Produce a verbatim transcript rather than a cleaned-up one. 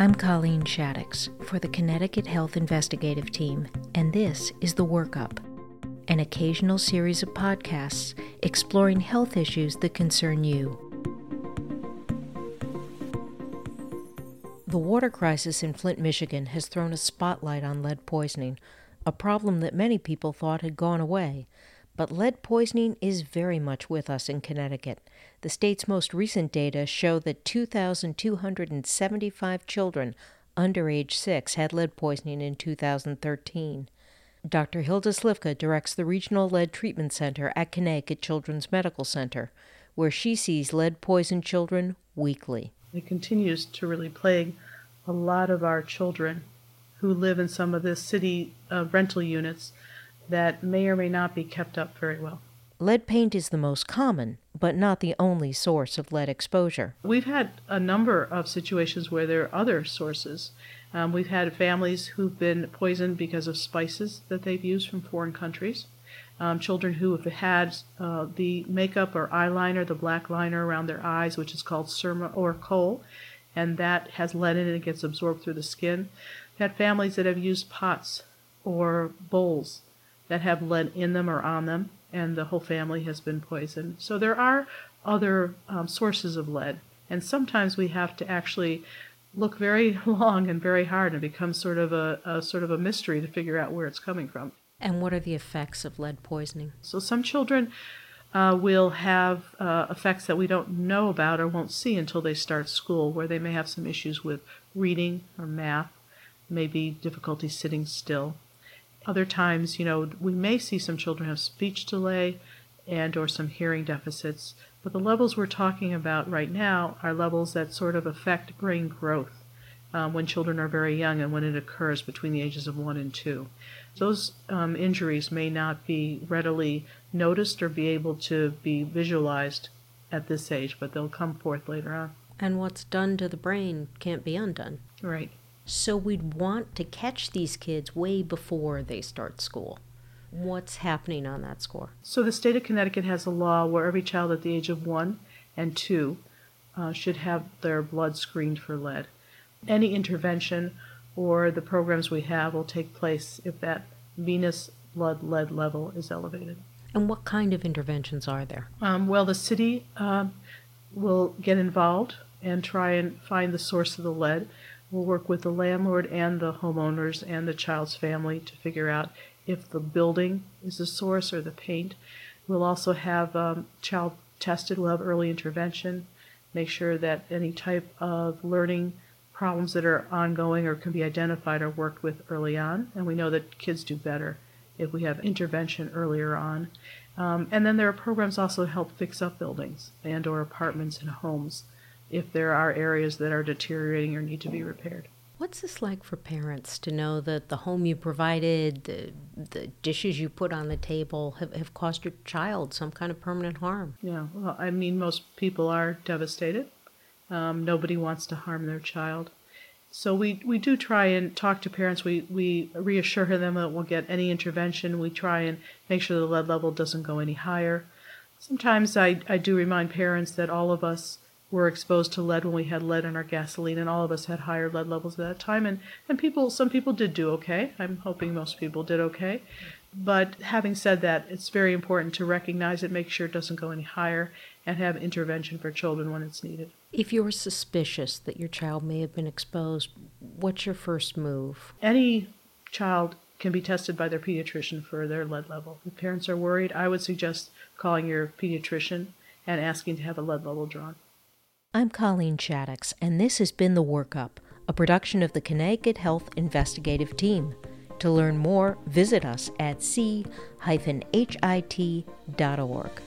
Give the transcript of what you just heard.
I'm Colleen Shaddox for the Connecticut Health Investigative Team, and this is The Workup, an occasional series of podcasts exploring health issues that concern you. The water crisis in Flint, Michigan has thrown a spotlight on lead poisoning, a problem that many people thought had gone away. But lead poisoning is very much with us in Connecticut. The state's most recent data show that two thousand two hundred seventy-five children under age six had lead poisoning in two thousand thirteen. Doctor Hilda Slivka directs the Regional Lead Treatment Center at Connecticut Children's Medical Center, where she sees lead-poisoned children weekly. It continues to really plague a lot of our children who live in some of the city uh, rental units that may or may not be kept up very well. Lead paint is the most common, but not the only source of lead exposure. We've had a number of situations where there are other sources. Um, we've had families who've been poisoned because of spices that they've used from foreign countries. Um, children who have had uh, the makeup or eyeliner, the black liner around their eyes, which is called Surma or Kohl, and that has lead in it and gets absorbed through the skin. We've had families that have used pots or bowls that have lead in them or on them, and the whole family has been poisoned. So there are other um, sources of lead, and sometimes we have to actually look very long and very hard, and it becomes sort of a, a sort of a mystery to figure out where it's coming from. And what are the effects of lead poisoning? So some children uh, will have uh, effects that we don't know about or won't see until they start school, where they may have some issues with reading or math, maybe difficulty sitting still. Other times, you know, we may see some children have speech delay and or some hearing deficits, but the levels we're talking about right now are levels that sort of affect brain growth um, when children are very young and when it occurs between the ages of one and two. Those um, injuries may not be readily noticed or be able to be visualized at this age, but they'll come forth later on. And what's done to the brain can't be undone. Right. So we'd want to catch these kids way before they start school. What's happening on that score? So the state of Connecticut has a law where every child at the age of one and two uh, should have their blood screened for lead. Any intervention or the programs we have will take place if that venous blood lead level is elevated. And what kind of interventions are there? Um, well, the city um, will get involved and try and find the source of the lead. We'll work with the landlord and the homeowners and the child's family to figure out if the building is the source or the paint. We'll also have um, child tested. We'll have early intervention, make sure that any type of learning problems that are ongoing or can be identified are worked with early on. And we know that kids do better if we have intervention earlier on. Um, and then there are programs also to help fix up buildings and or apartments and homes if there are areas that are deteriorating or need to be repaired. What's this like for parents to know that the home you provided, the, the dishes you put on the table have, have caused your child some kind of permanent harm? Yeah, well, I mean, most people are devastated. Um, nobody wants to harm their child. So we, we do try and talk to parents. We, we reassure them that we'll get any intervention. We try and make sure the lead level doesn't go any higher. Sometimes I, I do remind parents that all of us were exposed to lead when we had lead in our gasoline, and all of us had higher lead levels at that time. And, and people, some people did do okay. I'm hoping most people did okay. But having said that, it's very important to recognize it, make sure it doesn't go any higher, and have intervention for children when it's needed. If you're suspicious that your child may have been exposed, what's your first move? Any child can be tested by their pediatrician for their lead level. If parents are worried, I would suggest calling your pediatrician and asking to have a lead level drawn. I'm Colleen Shaddox, and this has been The Workup, a production of the Connecticut Health Investigative Team. To learn more, visit us at c dash hit dot org.